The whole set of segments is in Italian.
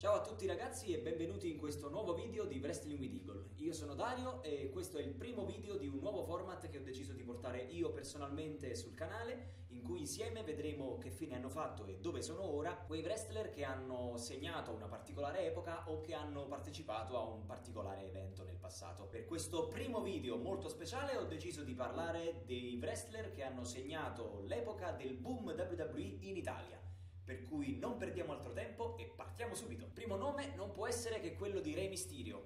Ciao a tutti ragazzi e benvenuti in questo nuovo video di Wrestling with Eagle. Io sono Dario e questo è il primo video di un nuovo format che ho deciso di portare io personalmente sul canale, in cui insieme vedremo che fine hanno fatto e dove sono ora quei wrestler che hanno segnato una particolare epoca o che hanno partecipato a un particolare evento nel passato. Per questo primo video molto speciale ho deciso di parlare dei wrestler che hanno segnato l'epoca del boom WWE in Italia. Per cui non perdiamo altro tempo e partiamo subito. Primo nome non può essere che quello di Rey Mysterio,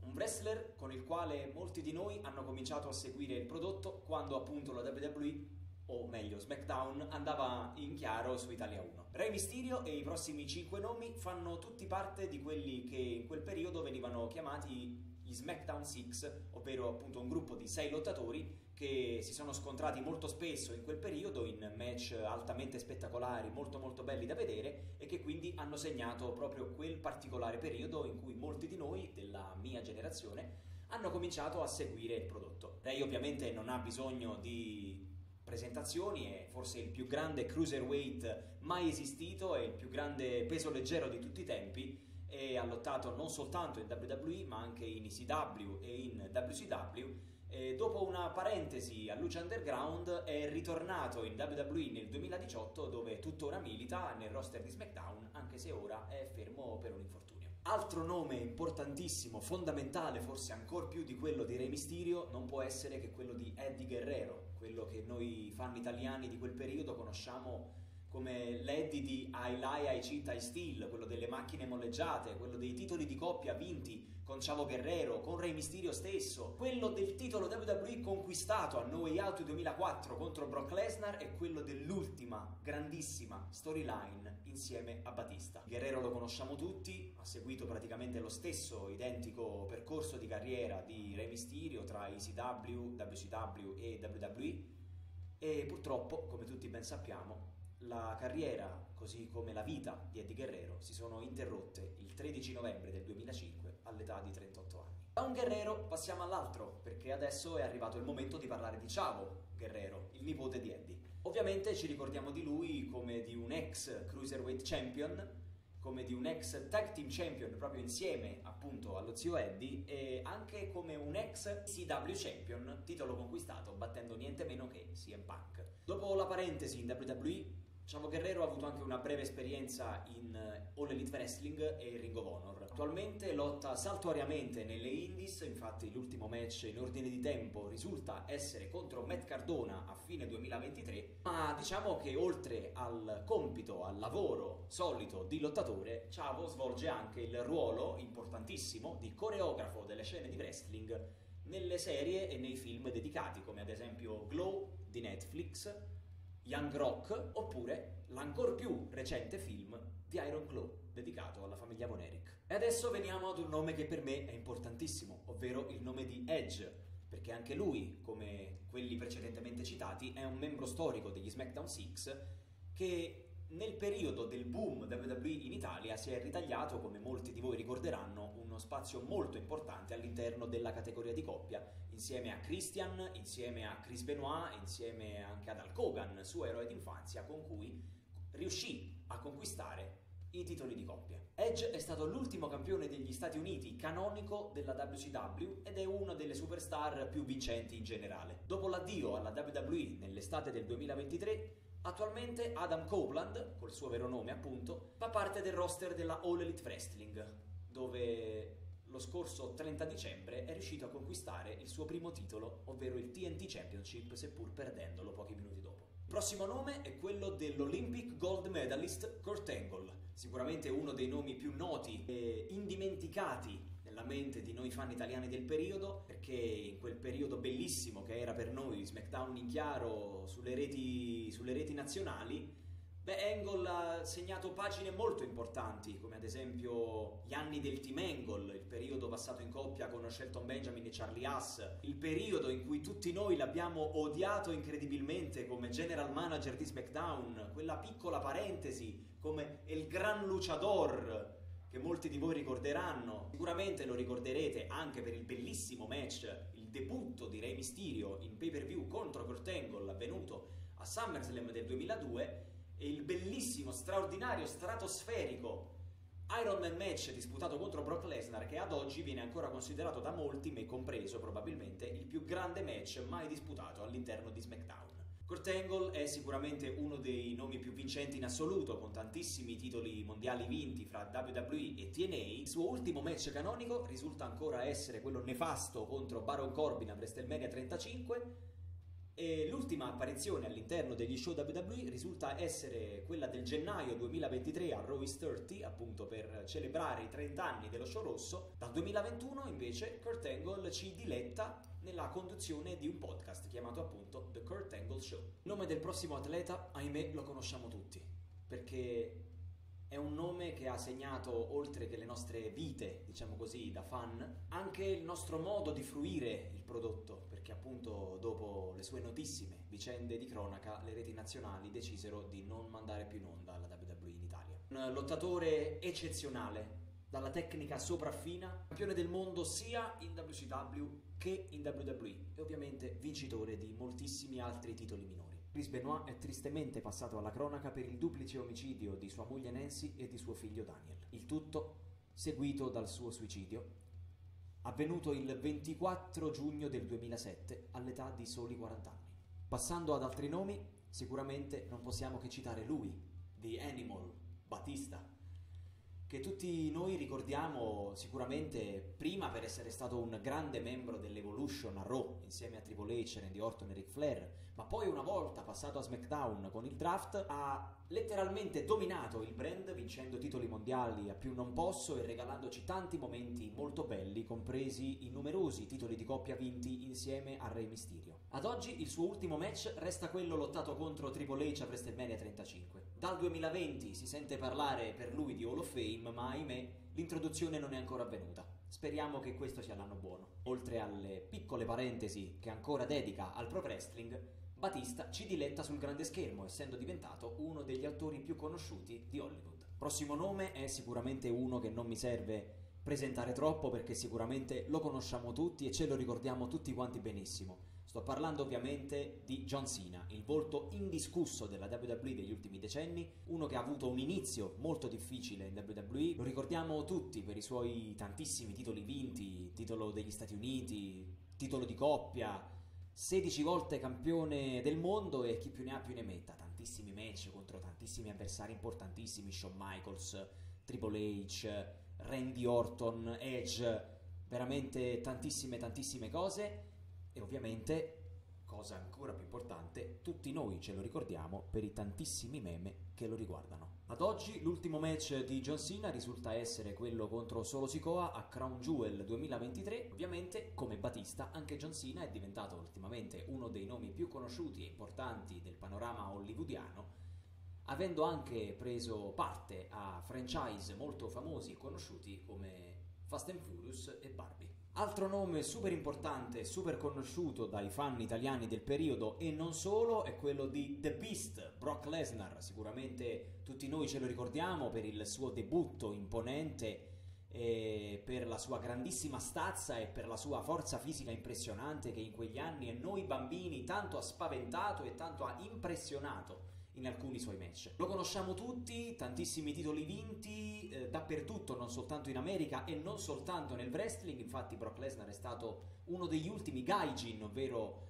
un wrestler con il quale molti di noi hanno cominciato a seguire il prodotto quando appunto la WWE, o meglio SmackDown, andava in chiaro su Italia 1. Rey Mysterio e i prossimi 5 nomi fanno tutti parte di quelli che in quel periodo venivano chiamati gli SmackDown Six, ovvero appunto un gruppo di 6 lottatori che si sono scontrati molto spesso in quel periodo in match altamente spettacolari, molto belli da vedere, e che quindi hanno segnato proprio quel particolare periodo in cui molti di noi della mia generazione hanno cominciato a seguire il prodotto. Lei ovviamente non ha bisogno di presentazioni, è forse il più grande cruiserweight mai esistito, è il più grande peso leggero di tutti i tempi e ha lottato non soltanto in WWE ma anche in ECW e in WCW, e dopo una parentesi a luce underground è ritornato in WWE nel 2018, dove tuttora milita nel roster di SmackDown, anche se ora è fermo per un infortunio. Altro nome importantissimo, fondamentale, forse ancor più di quello di Rey Mysterio, non può essere che quello di Eddie Guerrero, quello che noi fan italiani di quel periodo conosciamo come l'Eddie di I Lie, I Cheat, I Steal, quello delle macchine molleggiate, quello dei titoli di coppia vinti con Chavo Guerrero, con Rey Mysterio stesso, quello del titolo WWE conquistato a No Way Out 2004 contro Brock Lesnar e quello dell'ultima grandissima storyline insieme a Batista. Guerrero lo conosciamo tutti, ha seguito praticamente lo stesso identico percorso di carriera di Rey Mysterio tra ECW, WCW e WWE, e purtroppo, come tutti ben sappiamo, la carriera, così come la vita di Eddie Guerrero, si sono interrotte il 13 novembre del 2005 all'età di 38 anni. Da un Guerrero passiamo all'altro, perché adesso è arrivato il momento di parlare di Chavo Guerrero, il nipote di Eddie. Ovviamente ci ricordiamo di lui come di un ex Cruiserweight Champion, come di un ex Tag Team Champion proprio insieme appunto allo zio Eddie, e anche come un ex ECW Champion, titolo conquistato battendo niente meno che CM Punk. Dopo la parentesi in WWE, Chavo Guerrero ha avuto anche una breve esperienza in All Elite Wrestling e Ring of Honor. Attualmente lotta saltuariamente nelle Indies, infatti l'ultimo match in ordine di tempo risulta essere contro Matt Cardona a fine 2023, ma diciamo che oltre al compito, al lavoro solito di lottatore, Chavo svolge anche il ruolo importantissimo di coreografo delle scene di wrestling nelle serie e nei film dedicati, come ad esempio Glow di Netflix, Young Rock, oppure l'ancor più recente film di Iron Claw, dedicato alla famiglia Von Erich. E adesso veniamo ad un nome che per me è importantissimo, ovvero il nome di Edge, perché anche lui, come quelli precedentemente citati, è un membro storico degli SmackDown Six che nel periodo del boom WWE in Italia si è ritagliato, come molti di voi ricorderanno, uno spazio molto importante all'interno della categoria di coppia, insieme a Christian, insieme a Chris Benoit, insieme anche ad Hulk Hogan, suo eroe d'infanzia, con cui riuscì a conquistare i titoli di coppia. Edge è stato l'ultimo campione degli Stati Uniti canonico della WCW ed è una delle superstar più vincenti in generale. Dopo l'addio alla WWE nell'estate del 2023, attualmente Adam Copeland, col suo vero nome appunto, fa parte del roster della All Elite Wrestling, dove lo scorso 30 dicembre è riuscito a conquistare il suo primo titolo, ovvero il TNT Championship, seppur perdendolo pochi minuti dopo. Il prossimo nome è quello dell'Olympic Gold Medalist Kurt Angle, sicuramente uno dei nomi più noti e indimenticati nella mente di noi fan italiani del periodo, perché in quel periodo bellissimo che era per noi SmackDown in chiaro sulle reti nazionali, beh, Angle ha segnato pagine molto importanti, come ad esempio gli anni del Team Angle, il periodo passato in coppia con Shelton Benjamin e Charlie Haas, il periodo in cui tutti noi l'abbiamo odiato incredibilmente come general manager di SmackDown, quella piccola parentesi come il Gran Luchador, che molti di voi ricorderanno. Sicuramente lo ricorderete anche per il bellissimo match, il debutto di Rey Mysterio in pay-per-view contro Kurt Angle, avvenuto a SummerSlam del 2002, e il bellissimo, straordinario, stratosferico Iron Man match disputato contro Brock Lesnar, che ad oggi viene ancora considerato da molti, me compreso probabilmente, il più grande match mai disputato all'interno di SmackDown. Kurt Angle è sicuramente uno dei nomi più vincenti in assoluto, con tantissimi titoli mondiali vinti fra WWE e TNA. Il suo ultimo match canonico risulta ancora essere quello nefasto contro Baron Corbin a WrestleMania 35, e l'ultima apparizione all'interno degli show WWE risulta essere quella del gennaio 2023 a Raw is 30, appunto per celebrare i 30 anni dello show rosso. Dal 2021 invece Kurt Angle ci diletta nella conduzione di un podcast chiamato appunto The Kurt Angle Show. Il nome del prossimo atleta, ahimè, lo conosciamo tutti, perché è un nome che ha segnato, oltre che le nostre vite, diciamo così, da fan, anche il nostro modo di fruire il prodotto, perché appunto dopo le sue notissime vicende di cronaca le reti nazionali decisero di non mandare più in onda la WWE in Italia. Un lottatore eccezionale, dalla tecnica sopraffina, campione del mondo sia in WCW che in WWE e ovviamente vincitore di moltissimi altri titoli minori. Chris Benoit è tristemente passato alla cronaca per il duplice omicidio di sua moglie Nancy e di suo figlio Daniel. Il tutto seguito dal suo suicidio, avvenuto il 24 giugno del 2007 all'età di soli 40 anni. Passando ad altri nomi, sicuramente non possiamo che citare lui, The Animal, Batista, che tutti noi ricordiamo sicuramente prima per essere stato un grande membro dell'Evolution a Raw insieme a Triple H, Randy Orton e Ric Flair, ma poi una volta passato a SmackDown con il draft ha letteralmente dominato il brand, vincendo titoli mondiali a più non posso e regalandoci tanti momenti molto belli, compresi i numerosi titoli di coppia vinti insieme a Rey Mysterio. Ad oggi il suo ultimo match resta quello lottato contro Triple H a WrestleMania 35. Dal 2020 si sente parlare per lui di Hall of Fame, ma ahimè l'introduzione non è ancora avvenuta. Speriamo che questo sia l'anno buono. Oltre alle piccole parentesi che ancora dedica al pro wrestling, Batista ci diletta sul grande schermo, essendo diventato uno degli attori più conosciuti di Hollywood. Prossimo nome è sicuramente uno che non mi serve presentare troppo, perché sicuramente lo conosciamo tutti e ce lo ricordiamo tutti quanti benissimo. Sto parlando ovviamente di John Cena, il volto indiscusso della WWE degli ultimi decenni, uno che ha avuto un inizio molto difficile in WWE. Lo ricordiamo tutti per i suoi tantissimi titoli vinti, titolo degli Stati Uniti, titolo di coppia, 16 volte campione del mondo e chi più ne ha più ne metta, tantissimi match contro tantissimi avversari importantissimi, Shawn Michaels, Triple H, Randy Orton, Edge, veramente tantissime cose. E ovviamente, cosa ancora più importante, tutti noi ce lo ricordiamo per i tantissimi meme che lo riguardano. Ad oggi l'ultimo match di John Cena risulta essere quello contro Solo Sikoa a Crown Jewel 2023. Ovviamente, come Batista, anche John Cena è diventato ultimamente uno dei nomi più conosciuti e importanti del panorama hollywoodiano, avendo anche preso parte a franchise molto famosi e conosciuti come Fast and Furious e Barbie. Altro nome super importante, super conosciuto dai fan italiani del periodo e non solo, è quello di The Beast, Brock Lesnar. Sicuramente tutti noi ce lo ricordiamo per il suo debutto imponente, e per la sua grandissima stazza e per la sua forza fisica impressionante, che in quegli anni e noi bambini tanto ha spaventato e tanto ha impressionato in alcuni suoi match. Lo conosciamo tutti, tantissimi titoli vinti dappertutto, non soltanto in America e non soltanto nel wrestling. Infatti Brock Lesnar è stato uno degli ultimi gaijin, ovvero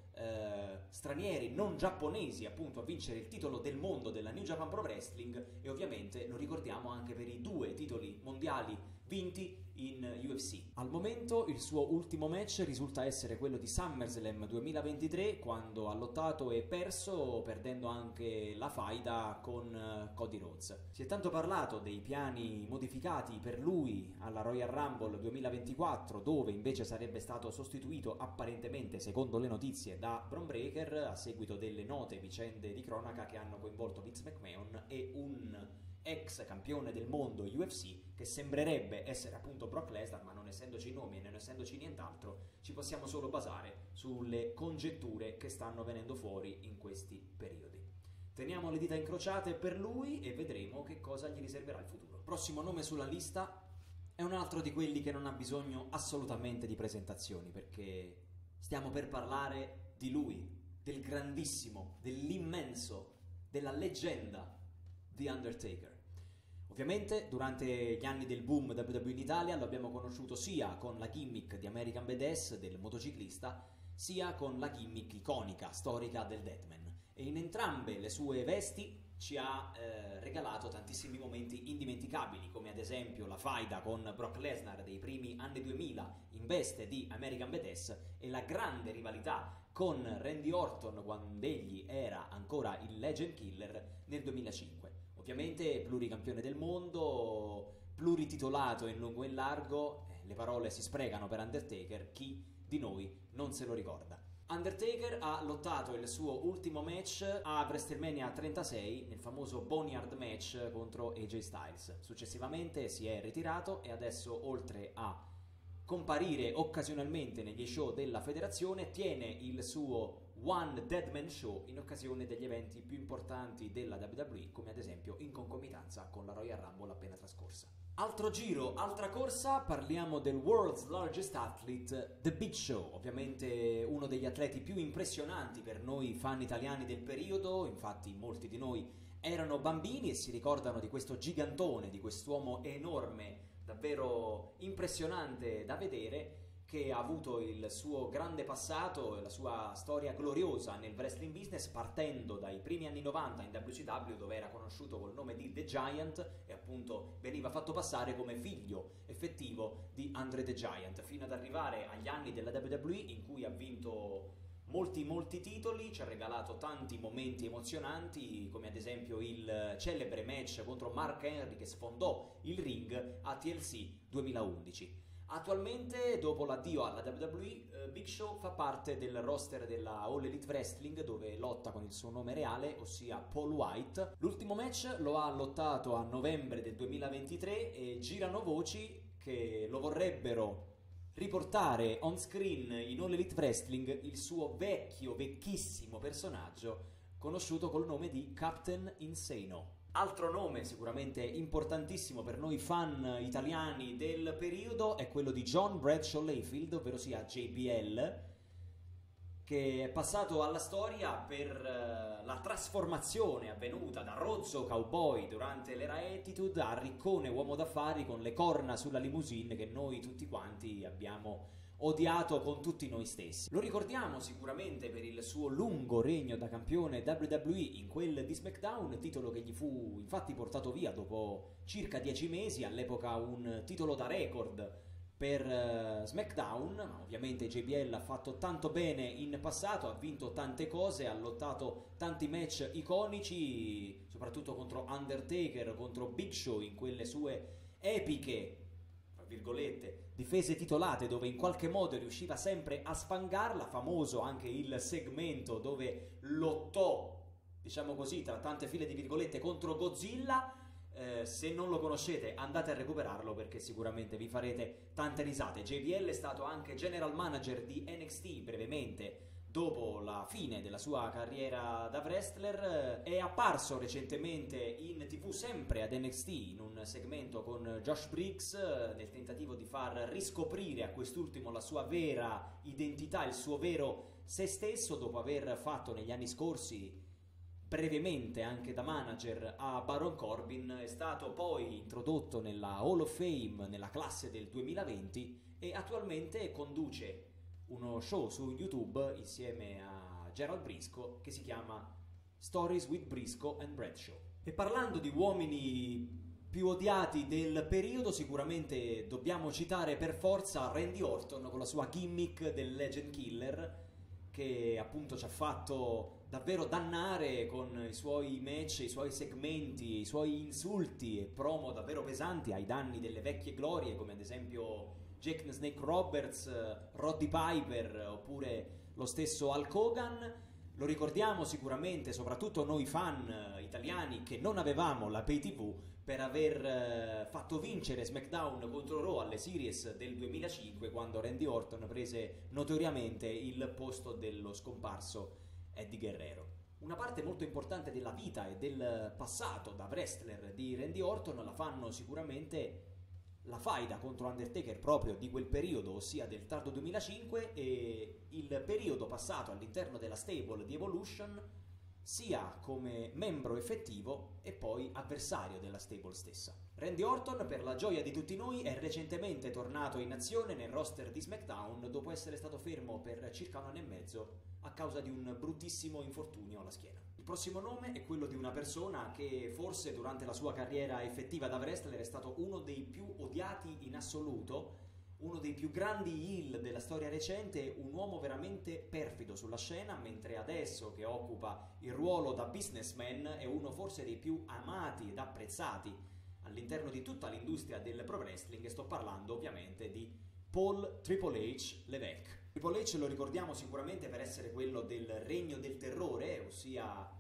stranieri non giapponesi, appunto, a vincere il titolo del mondo della New Japan Pro Wrestling, e ovviamente lo ricordiamo anche per i 2 titoli mondiali vinti in UFC. Al momento il suo ultimo match risulta essere quello di SummerSlam 2023, quando ha lottato e perso, perdendo anche la faida con Cody Rhodes. Si è tanto parlato dei piani modificati per lui alla Royal Rumble 2024, dove invece sarebbe stato sostituito, apparentemente, secondo le notizie, da Bron Breakker, a seguito delle note vicende di cronaca che hanno coinvolto Vince McMahon e un ex campione del mondo UFC, che sembrerebbe essere appunto Brock Lesnar, ma non essendoci nomi e non essendoci nient'altro ci possiamo solo basare sulle congetture che stanno venendo fuori in questi periodi. Teniamo le dita incrociate per lui e vedremo che cosa gli riserverà il futuro. Prossimo nome sulla lista è un altro di quelli che non ha bisogno assolutamente di presentazioni, perché stiamo per parlare di lui, del grandissimo, dell'immenso, della leggenda The Undertaker. Ovviamente durante gli anni del boom WWE in Italia lo abbiamo conosciuto sia con la gimmick di American Badass del motociclista, sia con la gimmick iconica, storica del Deadman, e in entrambe le sue vesti ci ha regalato tantissimi momenti indimenticabili, come ad esempio la faida con Brock Lesnar dei primi anni 2000 in veste di American Badass e la grande rivalità con Randy Orton quando egli era ancora il Legend Killer nel 2005. Ovviamente pluricampione del mondo, plurititolato in lungo e in largo, le parole si sprecano per Undertaker, chi di noi non se lo ricorda. Undertaker ha lottato il suo ultimo match a WrestleMania 36 nel famoso Boneyard match contro AJ Styles. Successivamente si è ritirato e adesso, oltre a comparire occasionalmente negli show della federazione, tiene il suo One Deadman Show in occasione degli eventi più importanti della WWE, come ad esempio in concomitanza con la Royal Rumble appena trascorsa. Altro giro, altra corsa, parliamo del World's Largest Athlete, The Big Show, ovviamente uno degli atleti più impressionanti per noi fan italiani del periodo. Infatti molti di noi erano bambini e si ricordano di questo gigantone, di quest'uomo enorme, davvero impressionante da vedere, che ha avuto il suo grande passato e la sua storia gloriosa nel wrestling business, partendo dai primi anni 90 in WCW, dove era conosciuto col nome di The Giant e appunto veniva fatto passare come figlio effettivo di Andre the Giant, fino ad arrivare agli anni della WWE in cui ha vinto molti titoli, ci ha regalato tanti momenti emozionanti, come ad esempio il celebre match contro Mark Henry che sfondò il ring a TLC 2011. Attualmente, dopo l'addio alla WWE, Big Show fa parte del roster della All Elite Wrestling, dove lotta con il suo nome reale, ossia Paul White. L'ultimo match lo ha lottato a novembre del 2023 e girano voci che lo vorrebbero riportare on screen in All Elite Wrestling il suo vecchissimo personaggio, conosciuto col nome di Captain Insano. Altro nome sicuramente importantissimo per noi fan italiani del periodo è quello di John Bradshaw Layfield, ovvero sia JBL, che è passato alla storia per la trasformazione avvenuta da rozzo cowboy durante l'era Attitude a riccone uomo d'affari con le corna sulla limousine che noi tutti quanti abbiamo odiato con tutti noi stessi. Lo ricordiamo sicuramente per il suo lungo regno da campione WWE in quel di SmackDown, titolo che gli fu infatti portato via dopo circa 10 mesi, all'epoca un titolo da record per SmackDown, ma ovviamente JBL ha fatto tanto bene in passato, ha vinto tante cose, ha lottato tanti match iconici, soprattutto contro Undertaker, contro Big Show in quelle sue epiche virgolette difese titolate, dove in qualche modo riusciva sempre a sfangarla. Famoso anche il segmento dove lottò, diciamo così, tra tante file di virgolette contro Godzilla. Se non lo conoscete andate a recuperarlo perché sicuramente vi farete tante risate. JBL è stato anche general manager di NXT brevemente dopo la fine della sua carriera da wrestler. È apparso recentemente in TV, sempre ad NXT, in un segmento con Josh Briggs, nel tentativo di far riscoprire a quest'ultimo la sua vera identità, il suo vero se stesso, dopo aver fatto negli anni scorsi brevemente anche da manager a Baron Corbin. È stato poi introdotto nella Hall of Fame nella classe del 2020 e attualmente conduce uno show su YouTube insieme a Gerald Brisco che si chiama Stories with Brisco and Bradshaw. E parlando di uomini più odiati del periodo, sicuramente dobbiamo citare per forza Randy Orton con la sua gimmick del Legend Killer, che appunto ci ha fatto davvero dannare con i suoi match, i suoi segmenti, i suoi insulti e promo davvero pesanti ai danni delle vecchie glorie, come ad esempio Jake Snake Roberts, Roddy Piper oppure lo stesso Hulk Hogan. Lo ricordiamo sicuramente soprattutto noi fan italiani che non avevamo la pay TV, per aver fatto vincere SmackDown contro Raw alle series del 2005, quando Randy Orton prese notoriamente il posto dello scomparso Eddie Guerrero. Una parte molto importante della vita e del passato da wrestler di Randy Orton la fanno sicuramente la faida contro Undertaker proprio di quel periodo, ossia del tardo 2005, e il periodo passato all'interno della stable di Evolution, sia come membro effettivo e poi avversario della stable stessa. Randy Orton, per la gioia di tutti noi, è recentemente tornato in azione nel roster di SmackDown dopo essere stato fermo per circa 1 anno e mezzo a causa di un bruttissimo infortunio alla schiena. Il prossimo nome è quello di una persona che forse durante la sua carriera effettiva da wrestler è stato uno dei più odiati in assoluto, uno dei più grandi heel della storia recente, un uomo veramente perfido sulla scena, mentre adesso che occupa il ruolo da businessman è uno forse dei più amati ed apprezzati all'interno di tutta l'industria del pro wrestling, e sto parlando ovviamente di Paul Triple H Levesque. Triple H lo ricordiamo sicuramente per essere quello del regno del terrore, ossia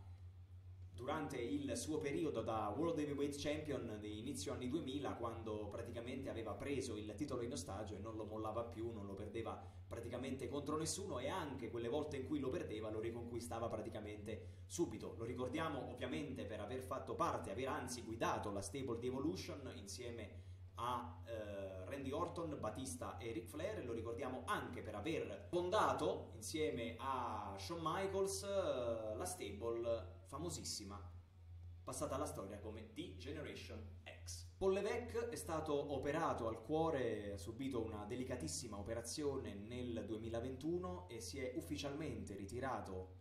durante il suo periodo da World Heavyweight Champion di inizio anni 2000, quando praticamente aveva preso il titolo in ostaggio e non lo mollava più, non lo perdeva praticamente contro nessuno, e anche quelle volte in cui lo perdeva lo riconquistava praticamente subito. Lo ricordiamo ovviamente per aver fatto parte, aver anzi guidato la stable di Evolution insieme a Randy Orton, Batista e Ric Flair. Lo ricordiamo anche per aver fondato insieme a Shawn Michaels la stable famosissima, passata alla storia come The Generation X. Paul Levesque è stato operato al cuore, ha subito una delicatissima operazione nel 2021 e si è ufficialmente ritirato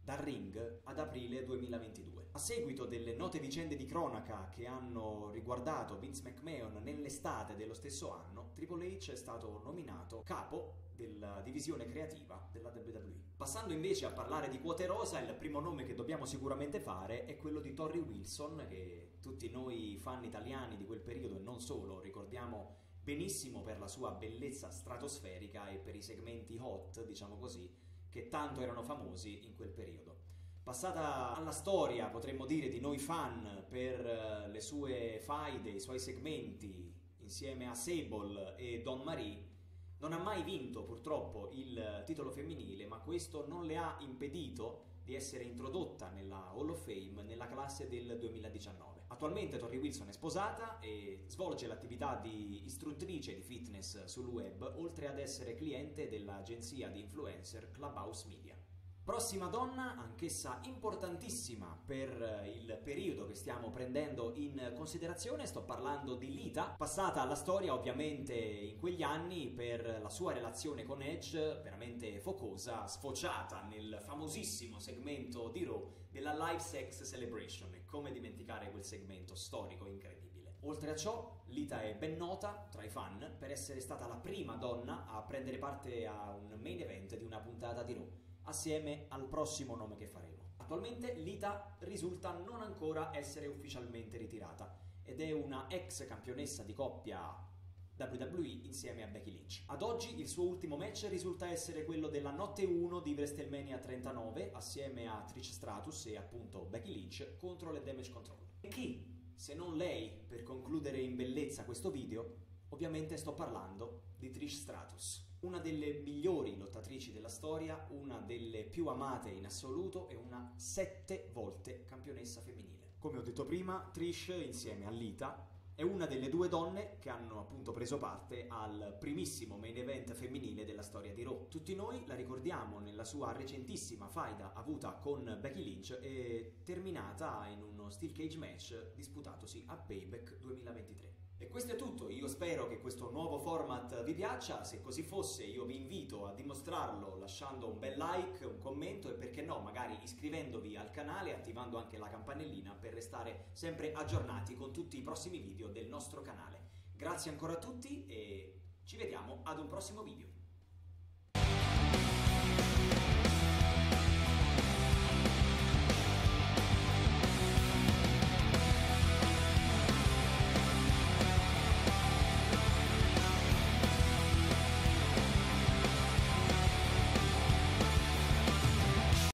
dal ring ad aprile 2022. A seguito delle note vicende di cronaca che hanno riguardato Vince McMahon nell'estate dello stesso anno, Triple H è stato nominato capo della divisione creativa della WWE. Passando invece a parlare di quote rosa, il primo nome che dobbiamo sicuramente fare è quello di Torrie Wilson, che tutti noi fan italiani di quel periodo e non solo ricordiamo benissimo per la sua bellezza stratosferica e per i segmenti hot, diciamo così, che tanto erano famosi in quel periodo. Passata alla storia, potremmo dire, di noi fan per le sue faide, i suoi segmenti insieme a Sable e Don Marie, non ha mai vinto purtroppo il titolo femminile, ma questo non le ha impedito di essere introdotta nella Hall of Fame nella classe del 2019. Attualmente Torrie Wilson è sposata e svolge l'attività di istruttrice di fitness sul web, oltre ad essere cliente dell'agenzia di influencer Clubhouse Media. Prossima donna, anch'essa importantissima per il periodo che stiamo prendendo in considerazione, sto parlando di Lita, passata alla storia ovviamente in quegli anni per la sua relazione con Edge, veramente focosa, sfociata nel famosissimo segmento di Raw della Live Sex Celebration, e come dimenticare quel segmento storico incredibile. Oltre a ciò, Lita è ben nota tra i fan per essere stata la prima donna a prendere parte a un main event di una puntata di Raw, assieme al prossimo nome che faremo. Attualmente Lita risulta non ancora essere ufficialmente ritirata ed è una ex campionessa di coppia WWE insieme a Becky Lynch. Ad oggi il suo ultimo match risulta essere quello della notte 1 di WrestleMania 39 assieme a Trish Stratus e appunto Becky Lynch contro le Damage Control. E chi, se non lei, per concludere in bellezza questo video? Ovviamente sto parlando di Trish Stratus, una delle migliori lottatrici della storia, una delle più amate in assoluto e una 7 volte campionessa femminile. Come ho detto prima, Trish insieme a Lita è una delle due donne che hanno appunto preso parte al primissimo main event femminile della storia di Raw. Tutti noi la ricordiamo nella sua recentissima faida avuta con Becky Lynch e terminata in uno Steel Cage match disputatosi a Payback 2023. E questo è tutto, io spero che questo nuovo format vi piaccia, se così fosse io vi invito a dimostrarlo lasciando un bel like, un commento e perché no magari iscrivendovi al canale e attivando anche la campanellina per restare sempre aggiornati con tutti i prossimi video del nostro canale. Grazie ancora a tutti e ci vediamo ad un prossimo video.